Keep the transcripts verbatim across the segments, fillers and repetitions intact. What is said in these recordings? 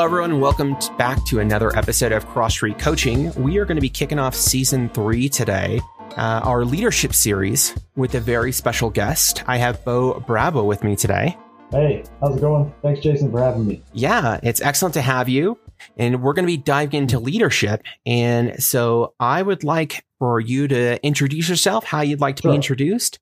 Hello, everyone. Welcome back to another episode of Cross Street Coaching. We are going to be kicking off season three today, uh, our leadership series with a very special guest. I have Bo Bravo with me today. Hey, how's it going? Thanks, Jason, for having me. Yeah, it's excellent to have you. And we're going to be diving into leadership. And so I would like for you to introduce yourself, how you'd like to sure. be introduced.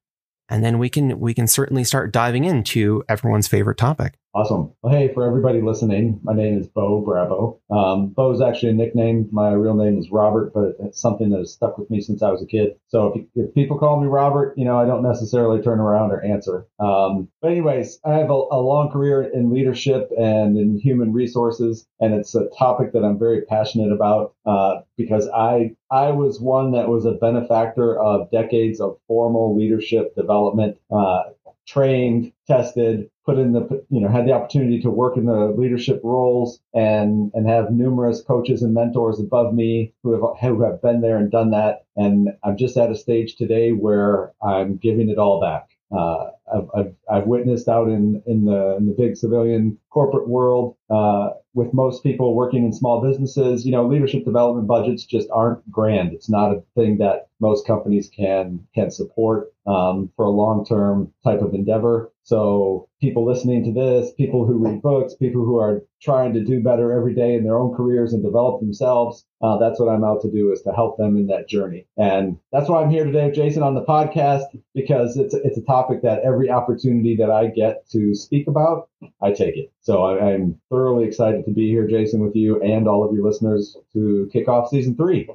And then we can we can certainly start diving into everyone's favorite topic. Awesome. Well, hey, for everybody listening, my name is Bo Bravo. Um, Bo is actually a nickname. My real name is Robert, but it's something that has stuck with me since I was a kid. So if, you, if people call me Robert, you know, I don't necessarily turn around or answer. Um, but anyways, I have a, a long career in leadership and in human resources, and it's a topic that I'm very passionate about uh, because I I was one that was a benefactor of decades of formal leadership development, uh, trained, tested, put in the, you know, had the opportunity to work in the leadership roles and, and have numerous coaches and mentors above me who have, who have been there and done that. And I'm just at a stage today where I'm giving it all back. Uh, I've, I've, I've witnessed out in, in the, in the big civilian corporate world, uh, with most people working in small businesses, you know, leadership development budgets just aren't grand. It's not a thing that most companies can, can support, um, for a long-term type of endeavor. So people listening to this, people who read books, people who are trying to do better every day in their own careers and develop themselves, uh, that's what I'm out to do, is to help them in that journey. And that's why I'm here today with Jason on the podcast, because it's it's a topic that every opportunity that I get to speak about, I take it. So I, I'm thoroughly excited to be here, Jason, with you and all of your listeners to kick off season three.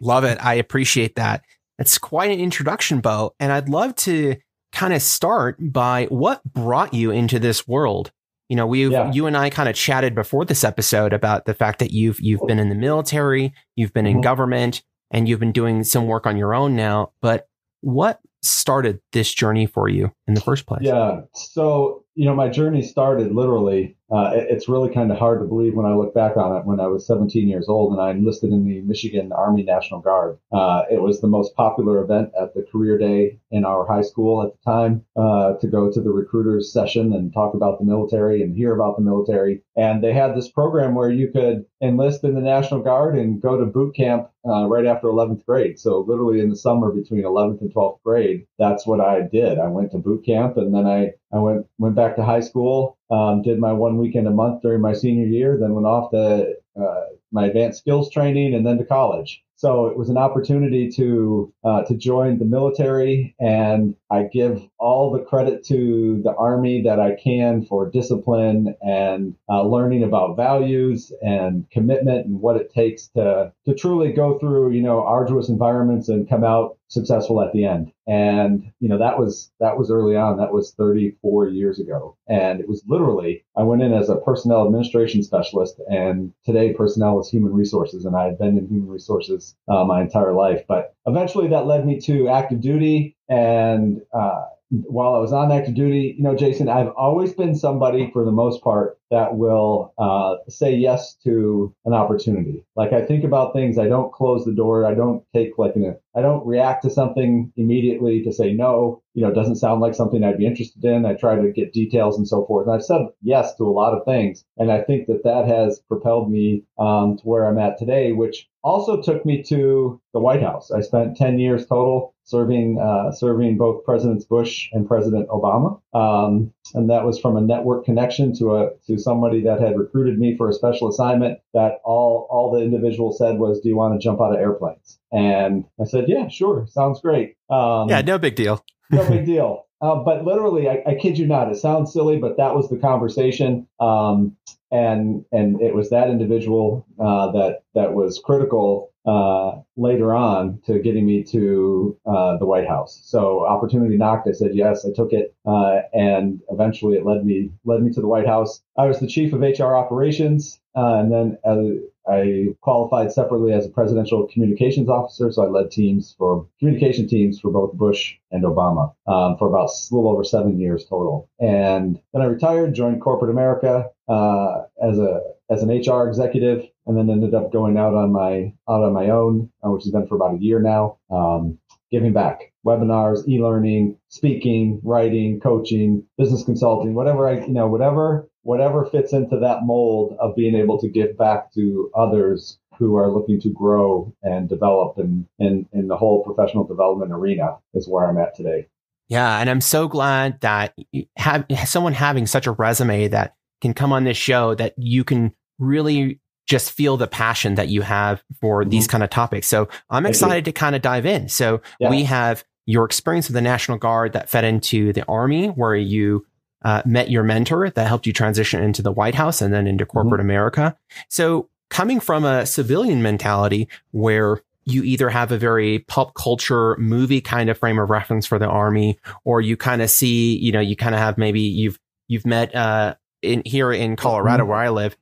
Love it. I appreciate that. It's quite an introduction, Bo. And I'd love to kind of start by what brought you into this world. You know, we yeah. you and I kind of chatted before this episode about the fact that you've you've been in the military, you've been in mm-hmm. government, and you've been doing some work on your own now. But what started this journey for you in the first place? Yeah. So, you know, my journey started literally, uh, it's really kind of hard to believe when I look back on it, when I was seventeen years old and I enlisted in the Michigan Army National Guard. Uh, it was the most popular event at the career day in our high school at the time, uh, to go to the recruiters session and talk about the military and hear about the military. And they had this program where you could enlist in the National Guard and go to boot camp uh, right after eleventh grade. So literally in the summer between eleventh and twelfth grade, that's what I did. I went to boot camp and then I I went went back to high school, um, did my one weekend a month during my senior year, then went off to uh, my advanced skills training and then to college. So it was an opportunity to uh, to join the military, and I give all the credit to the Army that I can for discipline and uh, learning about values and commitment and what it takes to to truly go through, you know, arduous environments and come out successful at the end. And, you know, that was that was early on. That was thirty-four years ago. And it was literally, I went in as a personnel administration specialist, and today personnel is human resources. And I had been in human resources uh, my entire life. But eventually that led me to active duty. And uh, while I was on active duty, you know, Jason, I've always been somebody for the most part that will uh, say yes to an opportunity. Like, I think about things. I don't close the door. I don't take like an, I don't react to something immediately to say no. You know, it doesn't sound like something I'd be interested in. I try to get details and so forth. And I've said yes to a lot of things. And I think that that has propelled me um, to where I'm at today, which also took me to the White House. I spent ten years total serving uh, serving both Presidents Bush and President Obama. Um, and that was from a network connection to a to somebody that had recruited me for a special assignment that all, all the individual said was, do you want to jump out of airplanes? And I said, yeah, sure. Sounds great. Um, yeah, no big deal. no big deal. Uh, but literally, I, I kid you not, it sounds silly, but that was the conversation. Um, and and it was that individual uh, that, that was critical uh, later on to getting me to uh, the White House. So opportunity knocked. I said yes. I took it, uh, and eventually it led me led me to the White House. I was the chief of H R operations, uh, and then uh, I qualified separately as a presidential communications officer. So I led teams for communication teams for both Bush and Obama um, for about a little over seven years total. And then I retired, joined corporate America uh, as a as an H R executive, and then ended up going out on my out on my own, uh, which has been for about a year now, um, giving back. Webinars, e-learning, speaking, writing, coaching, business consulting, whatever I, you know, whatever whatever fits into that mold of being able to give back to others who are looking to grow and develop and in, in, in the whole professional development arena is where I'm at today. Yeah. And I'm so glad that you have someone having such a resume that can come on this show that you can really just feel the passion that you have for mm-hmm. these kind of topics. So I'm Thank excited you. to kind of dive in. So yeah. we have your experience with the National Guard that fed into the Army, where you uh, met your mentor that helped you transition into the White House and then into corporate mm-hmm. America. So coming from a civilian mentality where you either have a very pop culture movie kind of frame of reference for the Army, or you kind of see, you know, you kind of have maybe you've you've met uh, in here in Colorado mm-hmm. where I live,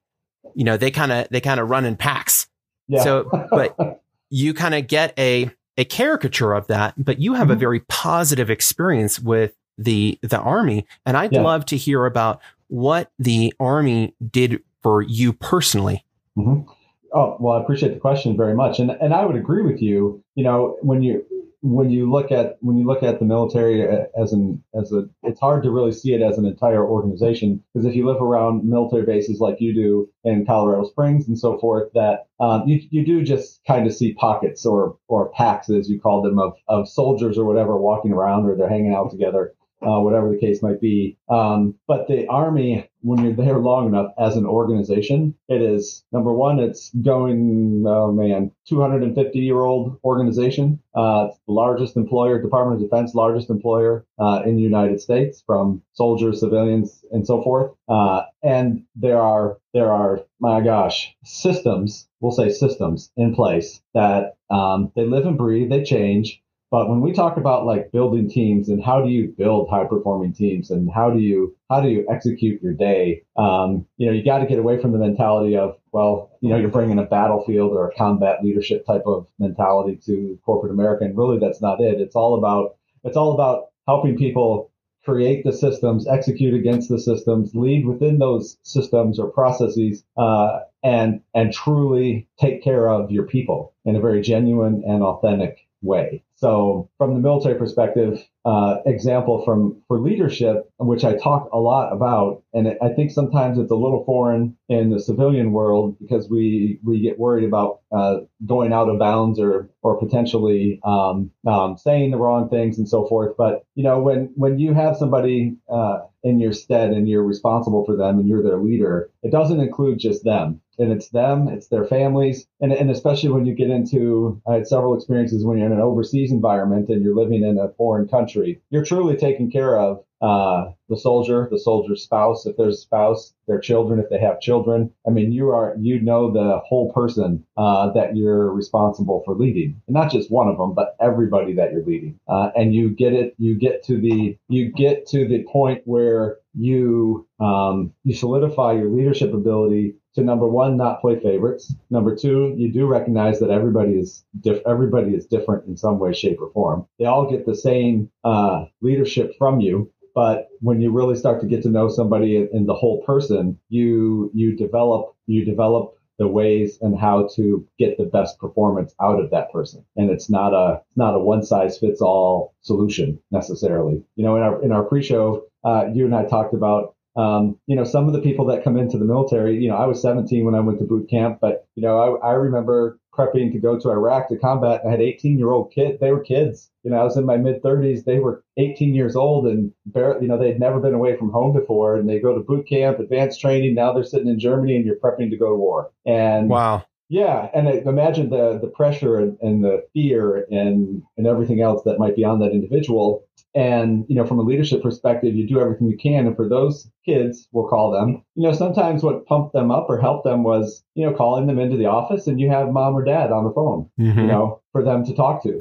you know, they kind of they kind of run in packs. Yeah. So, but you kind of get a a caricature of that, but you have mm-hmm. a very positive experience with the the Army, and I'd yeah. love to hear about what the Army did for you personally. Mm-hmm. Oh, well, I appreciate the question very much. And and I would agree with you, you know, when you when you look at when you look at the military as an as a it's hard to really see it as an entire organization, because if you live around military bases like you do in Colorado Springs and so forth, that um, you you do just kind of see pockets or or packs, as you call them, of of soldiers or whatever walking around, or they're hanging out together. Uh, whatever the case might be. Um, but the Army, when you're there long enough as an organization, it is, number one, it's going, oh man, two hundred fifty year old organization. Uh, it's the largest employer, Department of Defense, largest employer uh, in the United States, from soldiers, civilians, and so forth. Uh, and there are, there are, my gosh, systems, we'll say systems in place that um, they live and breathe, they change. But when we talk about like building teams and how do you build high performing teams and how do you how do you execute your day, um, you know, you got to get away from the mentality of, well, you know, you're bringing a battlefield or a combat leadership type of mentality to corporate America. And really, that's not it. It's all about it's all about helping people create the systems, execute against the systems, lead within those systems or processes, uh, and and truly take care of your people in a very genuine and authentic way. So from the military perspective, uh, example from for leadership, which I talk a lot about, and I think sometimes it's a little foreign in the civilian world because we we get worried about uh, going out of bounds or or potentially um, um, saying the wrong things and so forth. But you know, when when you have somebody uh, in your stead and you're responsible for them and you're their leader, it doesn't include just them. And it's them, it's their families, and and especially when you get into, I had several experiences when you're in an overseas environment and you're living in a foreign country, you're truly taking care of uh, the soldier, the soldier's spouse, if there's a spouse, their children, if they have children. I mean, you are, you know, the whole person uh, that you're responsible for leading, and not just one of them, but everybody that you're leading. Uh, and you get it, you get to the, you get to the point where you um, you solidify your leadership ability to, number one, not play favorites. Number two, you do recognize that everybody is diff- everybody is different in some way, shape, or form. They all get the same uh, leadership from you. But when you really start to get to know somebody and the whole person, you you develop you develop the ways and how to get the best performance out of that person. And it's not a it's not a one size fits all solution necessarily. You know, in our in our pre-show, uh, you and I talked about. Um, you know, some of the people that come into the military, you know, I was seventeen when I went to boot camp, but, you know, I, I remember prepping to go to Iraq to combat. I had eighteen year old kid. They were kids. You know, I was in my mid thirties. They were eighteen years old and barely, you know, they'd never been away from home before. And they go to boot camp, advanced training. Now they're sitting in Germany and you're prepping to go to war. And wow. Yeah. And imagine the the pressure and, and the fear and, and everything else that might be on that individual. And, you know, from a leadership perspective, you do everything you can. And for those kids, we'll call them, you know, sometimes what pumped them up or helped them was, you know, calling them into the office and you have mom or dad on the phone, mm-hmm. you know, for them to talk to.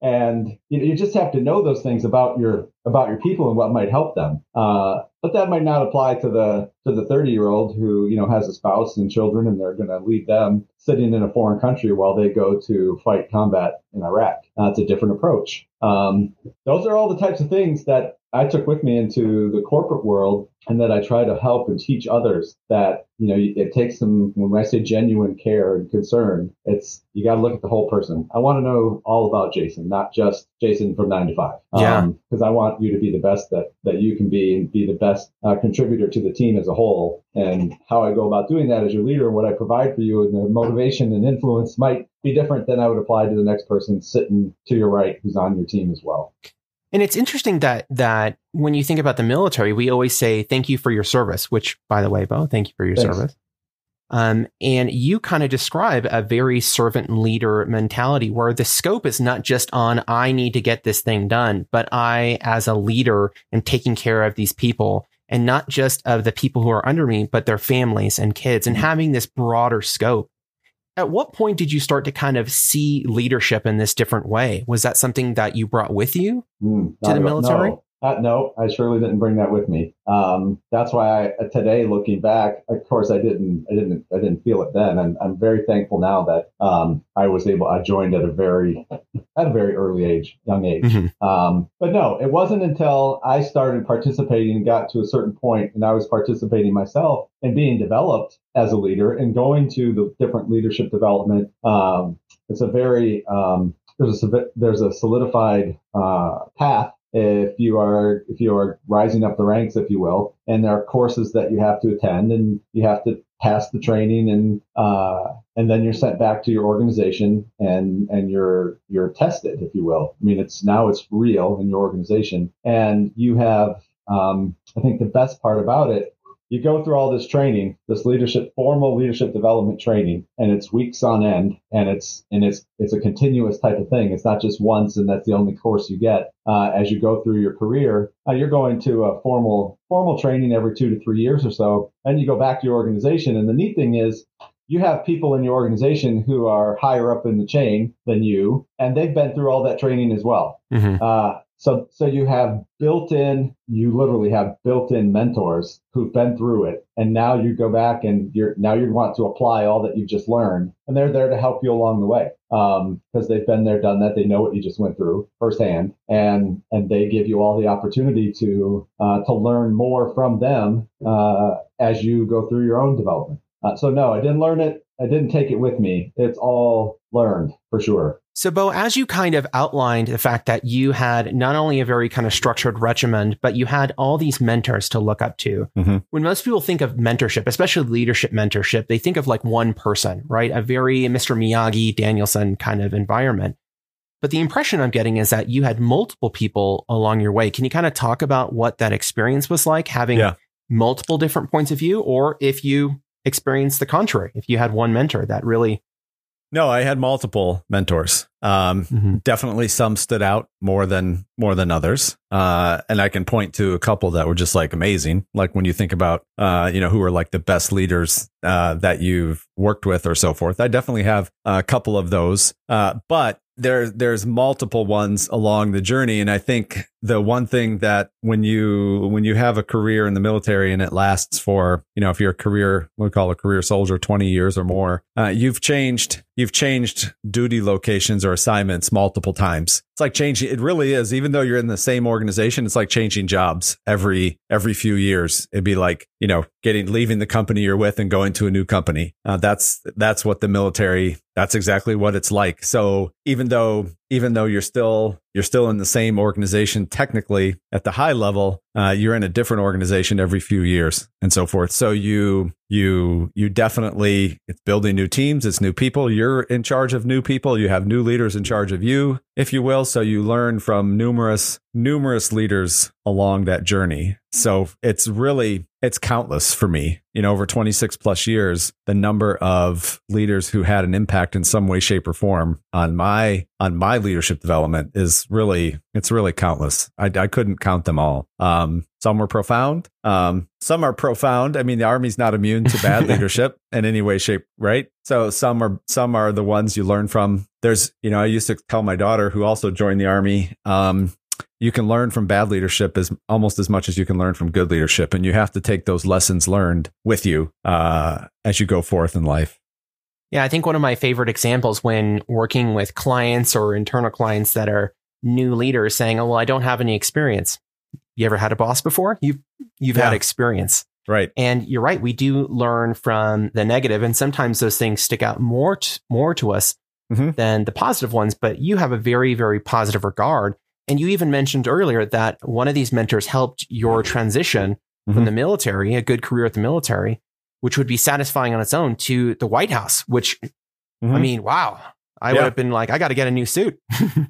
And you know, you just have to know those things about your about your people and what might help them. Uh, but that might not apply to the to the thirty year old who, you know, has a spouse and children and they're going to leave them sitting in a foreign country while they go to fight combat in Iraq. Uh, it's a different approach. Um, those are all the types of things that I took with me into the corporate world and that I try to help and teach others that, you know, it takes some, when I say genuine care and concern, it's, you got to look at the whole person. I want to know all about Jason, not just Jason from nine to five. Yeah. Um, Cause I want you to be the best that, that you can be and be the best uh, contributor to the team as a whole. And how I go about doing that as your leader, what I provide for you and the motivation and influence might be different than I would apply to the next person sitting to your right who's on your team as well. And it's interesting that that when you think about the military, we always say, thank you for your service, which, by the way, Bo, thank you for your Thanks. service. Um, and you kind of describe a very servant leader mentality where the scope is not just on, I need to get this thing done, but I, as a leader, am taking care of these people, and not just of the people who are under me, but their families and kids, and having this broader scope. At what point did you start to kind of see leadership in this different way? Was that something that you brought with you mm, to the military? No. Uh, no, I surely didn't bring that with me. Um, that's why I, today, looking back, of course, I didn't, I didn't, I didn't feel it then. I'm, I'm very thankful now that um, I was able. I joined at a very, at a very early age, young age. Mm-hmm. Um, but no, it wasn't until I started participating, got to a certain point, and I was participating myself and being developed as a leader and going to the different leadership development. Um, it's a very um, there's a there's a solidified uh, path. If you are if you are rising up the ranks, if you will, and there are courses that you have to attend and you have to pass the training, and uh, and then you're sent back to your organization and and you're you're tested, if you will. I mean, it's now it's real in your organization, and you have um, I think the best part about it. You go through all this training, this leadership, formal leadership development training, and it's weeks on end, and it's and it's it's a continuous type of thing. It's not just once, and that's the only course you get. Uh, as you go through your career, uh, you're going to a formal formal training every two to three years or so, and you go back to your organization. And the neat thing is, you have people in your organization who are higher up in the chain than you, and they've been through all that training as well. Mm-hmm. Uh, So, so you have built in, you literally have built in mentors who've been through it. And now you go back and you're, now you want to apply all that you've just learned, and they're there to help you along the way. Um, cause they've been there, done that. They know what you just went through firsthand, and, and they give you all the opportunity to, uh, to learn more from them, uh, as you go through your own development. Uh, so no, I didn't learn it. I didn't take it with me. It's all learned for sure. So, Bo, as you kind of outlined the fact that you had not only a very kind of structured regimen, but you had all these mentors to look up to. Mm-hmm. When most people think of mentorship, especially leadership mentorship, they think of like one person, right? A very Mister Miyagi, Danielson kind of environment. But the impression I'm getting is that you had multiple people along your way. Can you kind of talk about what that experience was like, having yeah. multiple different points of view, or if you experienced the contrary, if you had one mentor that really... No, I had multiple mentors. Um, mm-hmm. Definitely some stood out more than more than others. Uh, and I can point to a couple that were just like amazing. Like when you think about, uh, you know, who are like the best leaders uh, that you've worked with or so forth. I definitely have a couple of those, uh, but there there's multiple ones along the journey. And I think the one thing that when you when you have a career in the military and it lasts for, you know, if you're a career, we call a career soldier, twenty years or more, uh, you've changed you've changed duty locations or assignments multiple times. It's like changing. It really is. Even though you're in the same organization, it's like changing jobs every every few years. It'd be like, you know, getting leaving the company you're with and going to a new company. Uh, that's that's what the military. That's exactly what it's like. So even though even though you're still you're still in the same organization, technically at the high level, uh, you're in a different organization every few years and so forth. So you you you definitely, it's building new teams, it's new people. You're in charge of new people. You have new leaders in charge of you, if you will. So you learn from numerous numerous leaders along that journey. So it's really, it's countless for me, you know, over twenty-six plus years, the number of leaders who had an impact in some way, shape or form on my, on my leadership development is really, it's really countless. I, I couldn't count them all. Um, some were profound. Um, some are profound. I mean, the Army's not immune to bad leadership in any way, shape, right? So some are, some are the ones you learn from. There's, you know, I used to tell my daughter, who also joined the Army, um, you can learn from bad leadership as almost as much as you can learn from good leadership. And you have to take those lessons learned with you uh, as you go forth in life. Yeah, I think one of my favorite examples when working with clients or internal clients that are new leaders saying, oh, well, I don't have any experience. you ever had a boss before? You've, you've yeah. had experience. Right. And you're right. We do learn from the negative, and sometimes those things stick out more, t- more to us mm-hmm. than the positive ones. But you have a very, very positive regard. And you even mentioned earlier that one of these mentors helped your transition mm-hmm. from the military, a good career at the military, which would be satisfying on its own, to the White House, which mm-hmm. I mean, wow. I yeah. would have been like, I got to get a new suit.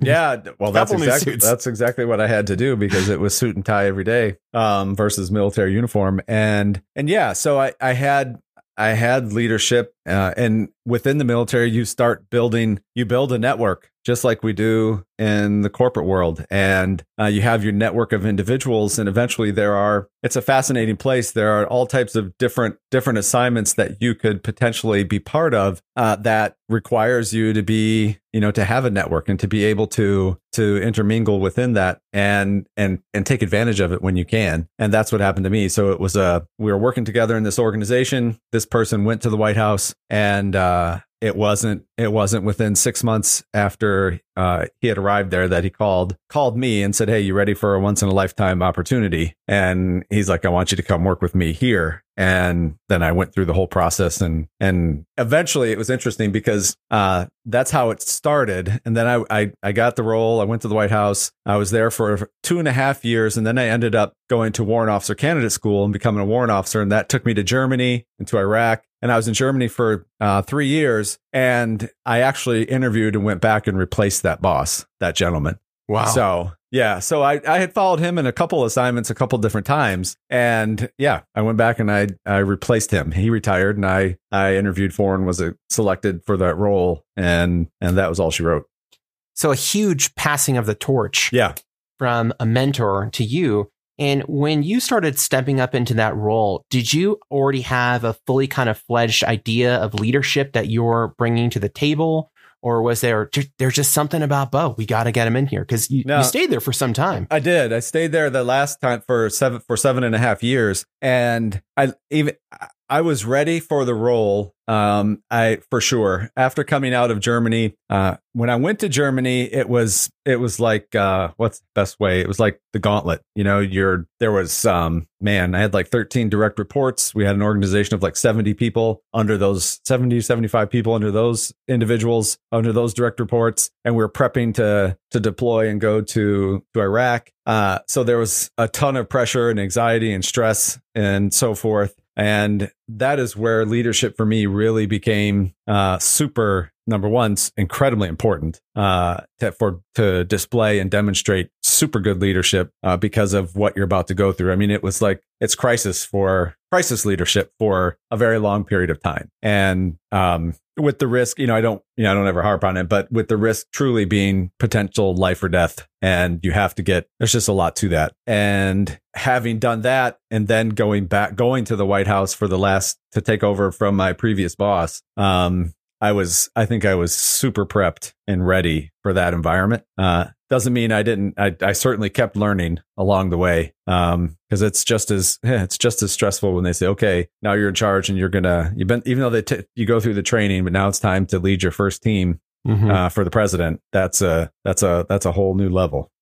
yeah. Well, that's exactly, that's exactly what I had to do, because it was suit and tie every day um, versus military uniform. And, and yeah, so I, I had, I had leadership uh, and within the military, you start building, you build a network just like we do in the corporate world. And uh, you have your network of individuals, and eventually there are, it's a fascinating place. There are all types of different, different assignments that you could potentially be part of uh, that requires you to be, you know, to have a network and to be able to, to intermingle within that and, and, and take advantage of it when you can. And that's what happened to me. So it was a, we were working together in this organization. This person went to the White House, and, uh, It wasn't, it wasn't within six months after uh, he had arrived there that he called, called me and said, "Hey, you ready for a once in a lifetime opportunity?" And he's like, "I want you to come work with me here." And then I went through the whole process, and, and eventually it was interesting because uh, that's how it started. And then I, I, I got the role. I went to the White House. I was there for two and a half years. And then I ended up going to Warrant Officer Candidate School and becoming a warrant officer. And that took me to Germany and to Iraq. And I was in Germany for uh, three years, and I actually interviewed and went back and replaced that boss, that gentleman. Wow. So, yeah. So I, I had followed him in a couple assignments, a couple different times. And yeah, I went back and I, I replaced him. He retired, and I, I interviewed for and was selected for that role. And, and that was all she wrote. So a huge passing of the torch. Yeah. From a mentor to you. And when you started stepping up into that role, did you already have a fully kind of fledged idea of leadership that you're bringing to the table? Or was there, there's just something about Bo, we got to get him in here? Because you, no, you stayed there for some time. I did. I stayed there the last time for seven, for seven and a half years. And I even, I was ready for the role. Um, I, for sure, after coming out of Germany, uh, when I went to Germany, it was, it was like, uh, what's the best way? It was like the gauntlet, you know, you're, there was, um, man, I had like thirteen direct reports. We had an organization of like seventy people under those seventy, seventy-five people under those individuals, under those direct reports. And we were prepping to, to deploy and go to, to Iraq. Uh, so there was a ton of pressure and anxiety and stress and so forth. And that is where leadership for me really became uh, super, number one, incredibly important uh, to, for to display and demonstrate super good leadership uh, because of what you're about to go through. I mean, it was like it's crisis for crisis leadership for a very long period of time. And um, with the risk, you know, I don't, you know, I don't ever harp on it, but with the risk truly being potential life or death, and you have to get, there's just a lot to that. And having done that, and then going back, going to the White House for the last, to take over from my previous boss, um, I was, I think I was super prepped and ready for that environment. Uh, doesn't mean I didn't, I, I certainly kept learning along the way. Um, cause it's just as, it's just as stressful when they say, okay, now you're in charge and you're gonna, you've been, even though they, t- you go through the training, but now it's time to lead your first team, mm-hmm. uh, for the president. That's a, that's a, that's a whole new level.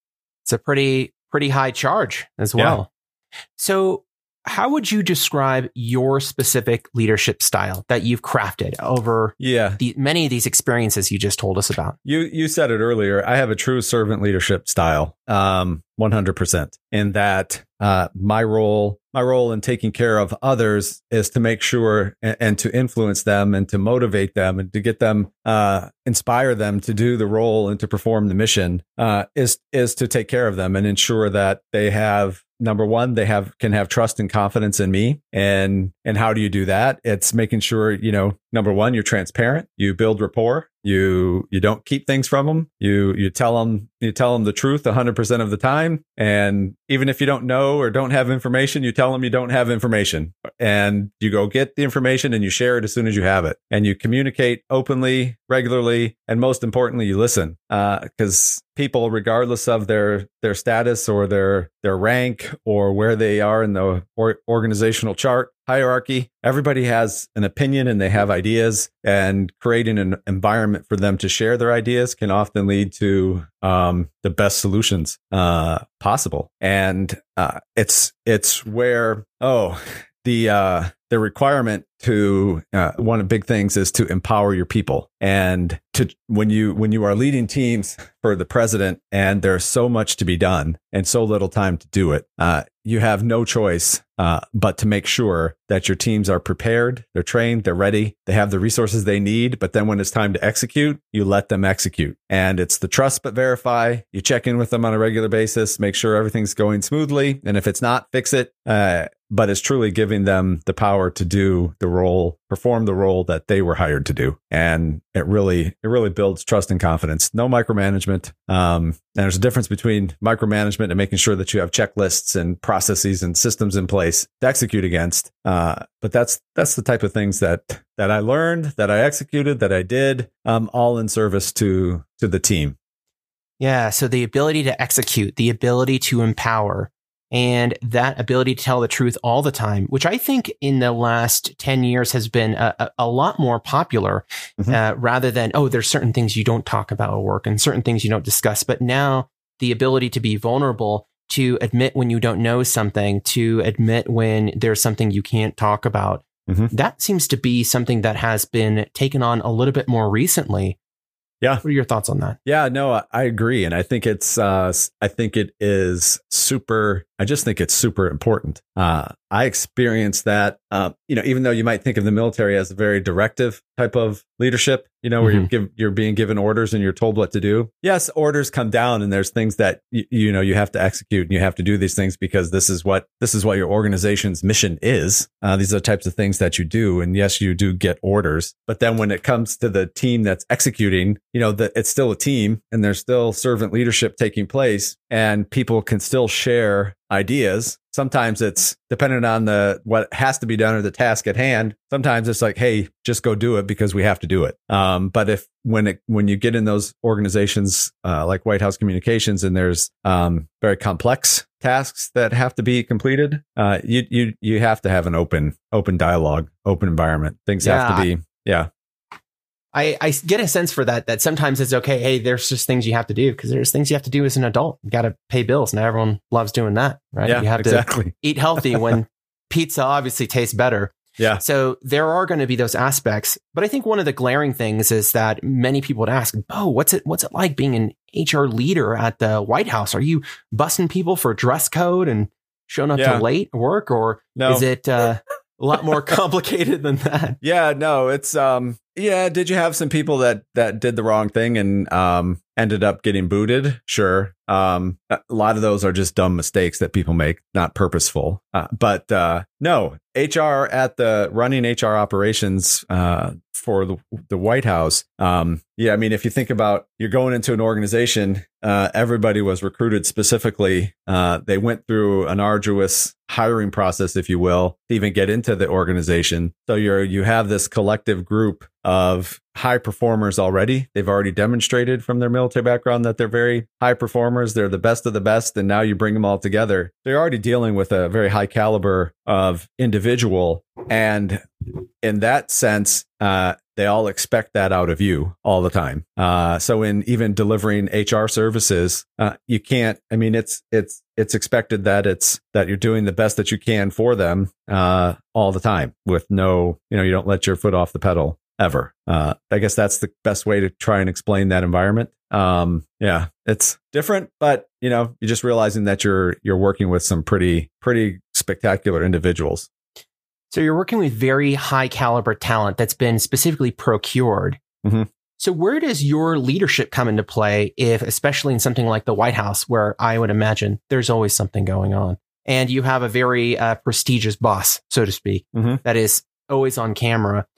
It's a pretty, pretty high charge as well. Yeah. So how would you describe your specific leadership style that you've crafted over yeah. the, many of these experiences you just told us about? You you said it earlier. I have a true servant leadership style, um, one hundred percent. In that uh, my role, my role in taking care of others is to make sure and, and to influence them and to motivate them and to get them, uh, inspire them to do the role and to perform the mission. Uh, is is to take care of them and ensure that they have. Number one, they have can have trust and confidence in me. And and how do you do that? It's making sure, you know, number one, you're transparent, you build rapport, you you don't keep things from them. You you tell them you tell them the truth one hundred percent of the time. And even if you don't know or don't have information, you tell them you don't have information, and you go get the information and you share it as soon as you have it. And you communicate openly, regularly, and most importantly, you listen. Uh, because people, regardless of their their status or their their rank or where they are in the or organizational chart, hierarchy. Everybody has an opinion and they have ideas, and creating an environment for them to share their ideas can often lead to um, the best solutions uh, possible. And uh, it's it's where, oh, the uh, the requirement to uh, one of the big things is to empower your people. And to when you when you are leading teams for the president, and there's so much to be done and so little time to do it, uh, you have no choice uh, but to make sure that your teams are prepared, they're trained, they're ready, they have the resources they need. But then when it's time to execute, you let them execute. And it's the trust but verify. You check in with them on a regular basis, make sure everything's going smoothly. And if it's not, fix it. Uh, but it's truly giving them the power to do the role, perform the role that they were hired to do. And it really, it really builds trust and confidence. No micromanagement. Um, and there's a difference between micromanagement and making sure that you have checklists and processes and systems in place to execute against. Uh, but that's, that's the type of things that, that I learned, that I executed, that I did, um, all in service to, to the team. Yeah. So the ability to execute, the ability to empower, and that ability to tell the truth all the time, which I think in the last ten years has been a, a, a lot more popular, mm-hmm. uh, rather than, oh, there's certain things you don't talk about at work and certain things you don't discuss. But now the ability to be vulnerable, to admit when you don't know something, to admit when there's something you can't talk about, mm-hmm. that seems to be something that has been taken on a little bit more recently. Yeah. What are your thoughts on that? Yeah, no, I agree. And I think it's, uh, I think it is super, I just think it's super important. Uh, I experienced that, uh, you know, even though you might think of the military as a very directive type of leadership, you know, where mm-hmm. you give, you're being given orders and you're told what to do. Yes, orders come down and there's things that, y- you know, you have to execute and you have to do these things because this is what, this is what your organization's mission is. Uh, these are the types of things that you do. And yes, you do get orders. But then when it comes to the team that's executing, you know, the, it's still a team and there's still servant leadership taking place, and people can still share ideas. Sometimes it's dependent on the what has to be done or the task at hand. Sometimes it's like, hey, just go do it because we have to do it. Um, but if when it when you get in those organizations uh, like White House Communications, and there's um, very complex tasks that have to be completed, uh, you you you have to have an open open dialogue, open environment. Things yeah. have to be yeah. I, I get a sense for that, that sometimes it's okay. Hey, there's just things you have to do because there's things you have to do as an adult. You got to pay bills. Now everyone loves doing that, right? Yeah, you have exactly. to eat healthy when pizza obviously tastes better. Yeah. So there are going to be those aspects. But I think one of the glaring things is that many people would ask, oh, what's it, what's it like being an H R leader at the White House? Are you busting people for dress code and showing up yeah. to late work? Or no. is it uh, a lot more complicated than that? Yeah, no, it's... um. Yeah. Did you have some people that, that did the wrong thing and um, ended up getting booted? Sure. Um, a lot of those are just dumb mistakes that people make, not purposeful. Uh, but uh, no, H R at the running H R operations uh, for the, the White House. Um, yeah. I mean, if you think about you're going into an organization, uh, everybody was recruited specifically. Uh, they went through an arduous hiring process, if you will, to even get into the organization. So you're you have this collective group of high performers already. They've already demonstrated from their military background that they're very high performers. They're the best of the best. And now you bring them all together. They're already dealing with a very high caliber of individual. And in that sense, uh, they all expect that out of you all the time. Uh, so in even delivering H R services, uh, you can't, I mean, it's, it's, it's expected that it's, that you're doing the best that you can for them, uh, all the time with no, you know, you don't let your foot off the pedal ever. Uh, I guess that's the best way to try and explain that environment. Um, yeah, it's different, but you know, you're just realizing that you're, you're working with some pretty, pretty spectacular individuals. So you're working with very high caliber talent that's been specifically procured. Mm-hmm. So where does your leadership come into play if, especially in something like the White House, where I would imagine there's always something going on and you have a very uh, prestigious boss, so to speak, mm-hmm. that is always on camera.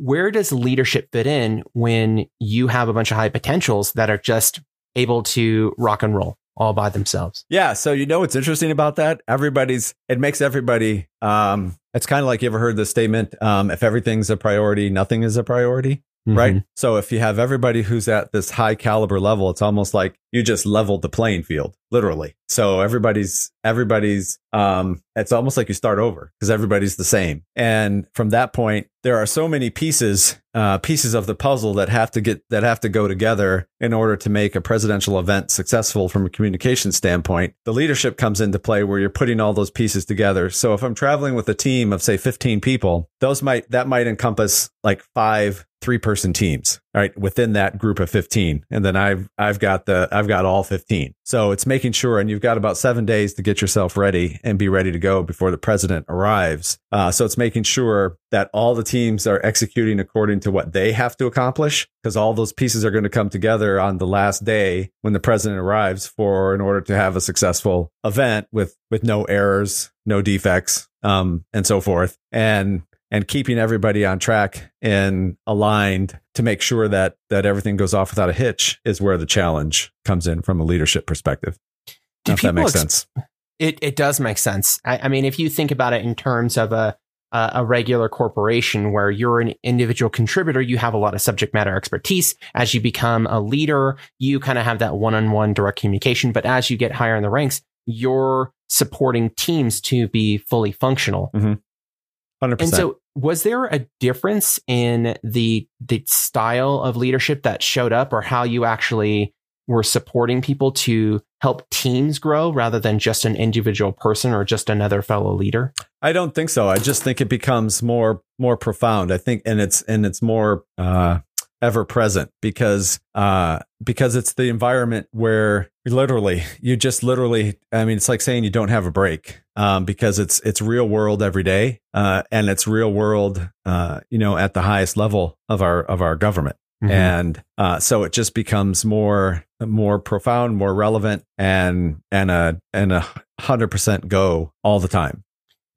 Where does leadership fit in when you have a bunch of high potentials that are just able to rock and roll all by themselves? Yeah. So, you know, what's interesting about that? Everybody's, it makes everybody, um, it's kind of like, you ever heard the statement, um, if everything's a priority, nothing is a priority, mm-hmm. right? So if you have everybody who's at this high caliber level, it's almost like you just leveled the playing field. literally. So everybody's, everybody's, um, it's almost like you start over because everybody's the same. And from that point, there are so many pieces, uh, pieces of the puzzle that have to get, that have to go together in order to make a presidential event successful from a communication standpoint. The leadership comes into play where you're putting all those pieces together. So if I'm traveling with a team of, say, fifteen people, those might, that might encompass like five three person teams, right? Within that group of fifteen. And then I've, I've got the, I've got all fifteen. So it's making sure, and you've got about seven days to get yourself ready and be ready to go before the president arrives. Uh, so it's making sure that all the teams are executing according to what they have to accomplish, because all those pieces are going to come together on the last day when the president arrives for, in order to have a successful event with, with no errors, no defects, um, and so forth. And, and keeping everybody on track and aligned to make sure that that everything goes off without a hitch is where the challenge comes in from a leadership perspective. Do if that makes ex- sense. It it does make sense. I, I mean, if you think about it in terms of a Uh, a regular corporation where you're an individual contributor, you have a lot of subject matter expertise. As you become a leader, you kind of have that one-on-one direct communication. But as you get higher in the ranks, you're supporting teams to be fully functional. Mm-hmm. one hundred percent. And so was there a difference in the the style of leadership that showed up, or how you actually were supporting people to help teams grow rather than just an individual person or just another fellow leader? I don't think so. I just think it becomes more more profound. I think, and it's and it's more uh, ever present because uh, because it's the environment where literally you just literally. I mean, it's like saying you don't have a break um, because it's it's real world every day, uh, and it's real world, uh, you know, at the highest level of our of our government. Mm-hmm. And uh, so it just becomes more, more profound, more relevant, and and a and a hundred percent go all the time.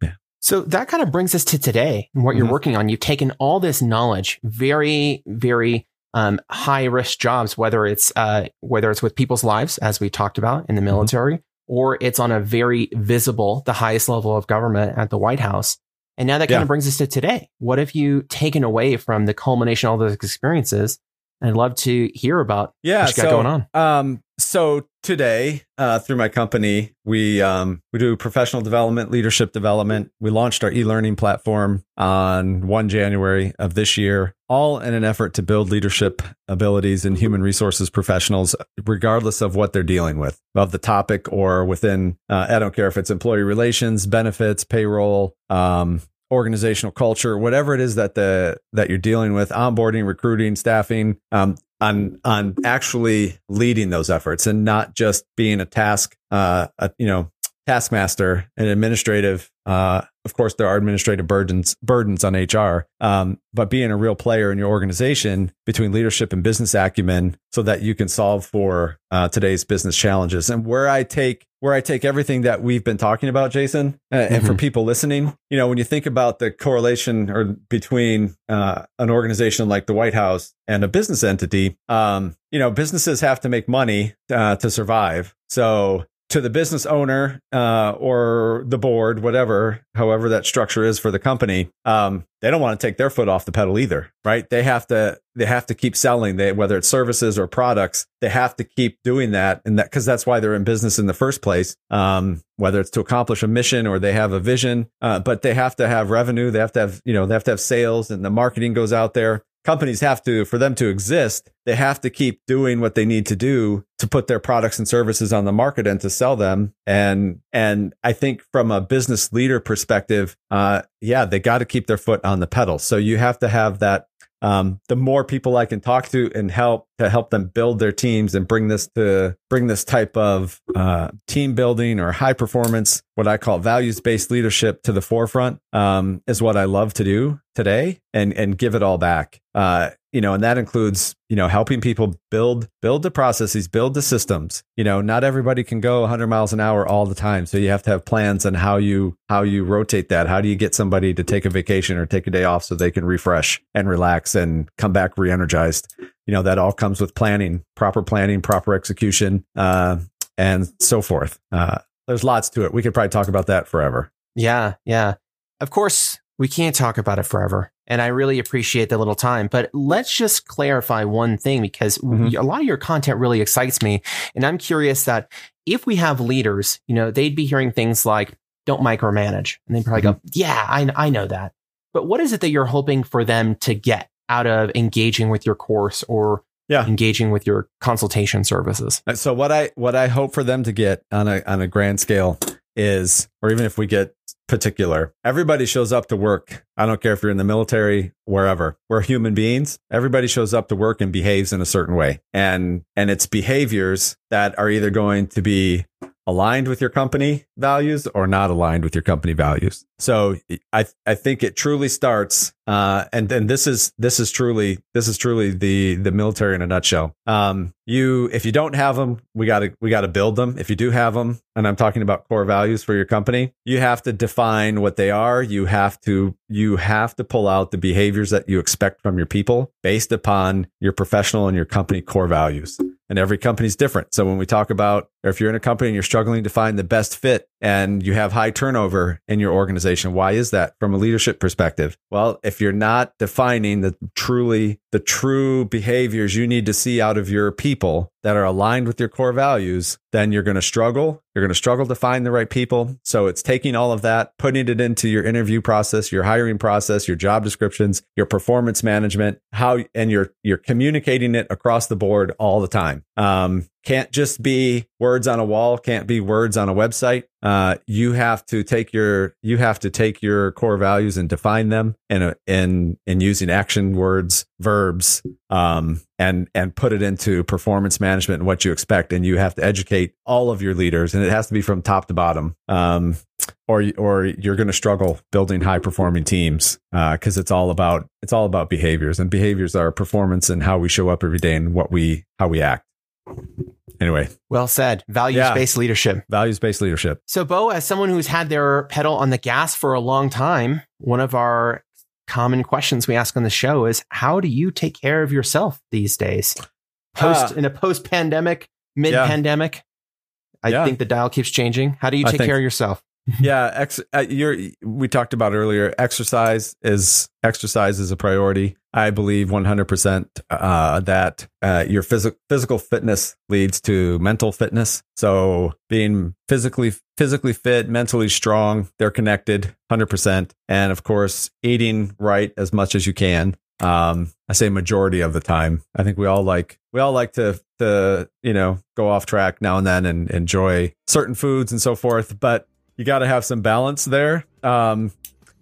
Yeah. So that kind of brings us to today and what mm-hmm. you're working on. You've taken all this knowledge, very very um, high risk jobs, whether it's uh, whether it's with people's lives, as we talked about in the military, mm-hmm. or it's on a very visible, the highest level of government at the White House. And now that kind yeah. of brings us to today. What have you taken away from the culmination of all those experiences? I'd love to hear about yeah, what you got so, going on. Um, so today, uh, through my company, we um, we do professional development, leadership development. We launched our e-learning platform on the first of January of this year, all in an effort to build leadership abilities in human resources professionals, regardless of what they're dealing with, of the topic or within, uh, I don't care if it's employee relations, benefits, payroll, um, organizational culture, whatever it is that the that you're dealing with, onboarding, recruiting, staffing, um, on on actually leading those efforts and not just being a task, uh, a, you know, taskmaster and administrative. Uh, of course, there are administrative burdens burdens on H R, um, but being a real player in your organization between leadership and business acumen, so that you can solve for uh, today's business challenges. And where I take where I take everything that we've been talking about, Jason, uh, mm-hmm. and for people listening, you know, when you think about the correlation or between uh, an organization like the White House and a business entity, um, you know, businesses have to make money uh, to survive. So to the business owner uh, or the board, whatever, however that structure is for the company, um, they don't want to take their foot off the pedal either, right? They have to they have to keep selling. They whether it's services or products, they have to keep doing that, and that because that's why they're in business in the first place. Um, whether it's to accomplish a mission or they have a vision, uh, but they have to have revenue. They have to have you know they have to have sales, and the marketing goes out there. Companies have to, for them to exist, they have to keep doing what they need to do to put their products and services on the market and to sell them. And and I think from a business leader perspective, uh, yeah, they got to keep their foot on the pedal. So you have to have that. Um, the more people I can talk to and help to help them build their teams and bring this to bring this type of uh, team building or high performance, what I call values-based leadership, to the forefront, um, is what I love to do today, and and give it all back. Uh, you know, and that includes, you know, helping people build, build the processes, build the systems. You know, not everybody can go one hundred miles an hour all the time. So you have to have plans on how you, how you rotate that. How do you get somebody to take a vacation or take a day off so they can refresh and relax and come back re-energized? You know, that all comes with planning, proper planning, proper execution, uh, and so forth. Uh, there's lots to it. We could probably talk about that forever. Yeah. Yeah. Of course, we can't talk about it forever. And I really appreciate the little time. But let's just clarify one thing, because mm-hmm. a lot of your content really excites me. And I'm curious that if we have leaders, you know, they'd be hearing things like, don't micromanage. And they probably mm-hmm. go, yeah, I, I know that. But what is it that you're hoping for them to get out of engaging with your course or yeah. engaging with your consultation services? So what I what I hope for them to get on a on a grand scale is, or even if we get particular, everybody shows up to work. I don't care if you're in the military, wherever. We're human beings. Everybody shows up to work and behaves in a certain way. And and it's behaviors that are either going to be aligned with your company values or not aligned with your company values. So I I think it truly starts uh and then this is this is truly this is truly the the military in a nutshell. Um you if you don't have them, we got to we got to build them. If you do have them, and I'm talking about core values for your company, you have to define what they are. You have to you have to pull out the behaviors that you expect from your people based upon your professional and your company core values. And every company is different. So when we talk about, or if you're in a company and you're struggling to find the best fit and you have high turnover in your organization, why is that from a leadership perspective? Well, if you're not defining the truly, the true behaviors you need to see out of your people that are aligned with your core values, then you're going to struggle. You're going to struggle to find the right people. So it's taking all of that, putting it into your interview process, your hiring process, your job descriptions, your performance management, how, and you're, you're communicating it across the board all the time. Um, Can't just be words on a wall, can't be words on a website. Uh, you have to take your you have to take your core values and define them and and and using action words, verbs, um, and and put it into performance management and what you expect. And you have to educate all of your leaders, and it has to be from top to bottom. Um, Or, or you're going to struggle building high performing teams because uh, it's all about it's all about behaviors, and behaviors are performance and how we show up every day and what we how we act. Anyway, well said. Values-based yeah. leadership. Values-based leadership. So, Bo, as someone who's had their pedal on the gas for a long time, one of our common questions we ask on the show is, how do you take care of yourself these days? Post uh, in a post-pandemic, mid-pandemic. Yeah. I yeah. think the dial keeps changing. How do you take think- care of yourself? Yeah, ex- uh, you're, we talked about earlier, exercise is exercise is a priority. I believe one hundred percent uh, that uh, your phys- physical fitness leads to mental fitness. So being physically physically fit, mentally strong, they're connected one hundred percent. And of course, eating right as much as you can. Um, I say majority of the time. I think we all like we all like to to you know go off track now and then and enjoy certain foods and so forth, but you got to have some balance there, um,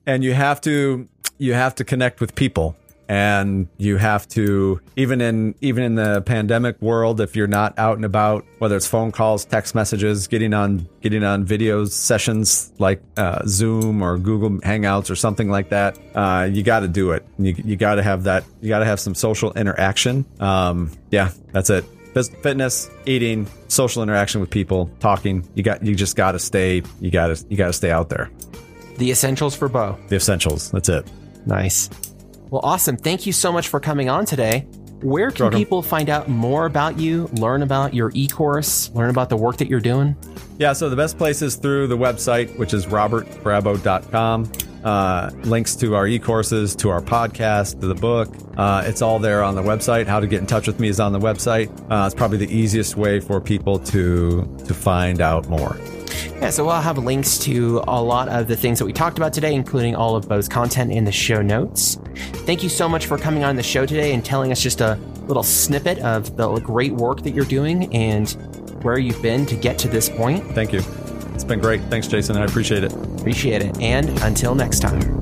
and you have to you have to connect with people, and you have to even in even in the pandemic world, if you're not out and about, whether it's phone calls, text messages, getting on getting on video sessions like uh, Zoom or Google Hangouts or something like that, uh, you got to do it. You, you got to have that. You got to have some social interaction. Um, yeah, that's it. Fitness, eating, social interaction with people, talking. You got. You just got to stay. You got to. You got to stay out there. The essentials for Bo. The essentials. That's it. Nice. Well, awesome. Thank you so much for coming on today. Where can Welcome. people find out more about you, learn about your e-course, learn about the work that you're doing? Yeah. So the best place is through the website, which is robert brabo dot com. Uh, links to our e-courses, to our podcast, to the book. Uh, it's all there on the website. How to get in touch with me is on the website. Uh, it's probably the easiest way for people to to find out more. Yeah, so we'll have links to a lot of the things that we talked about today, including all of Bo's content in the show notes. Thank you so much for coming on the show today and telling us just a little snippet of the great work that you're doing and where you've been to get to this point. Thank you. It's been great. Thanks, Jason. I appreciate it. Appreciate it. And until next time.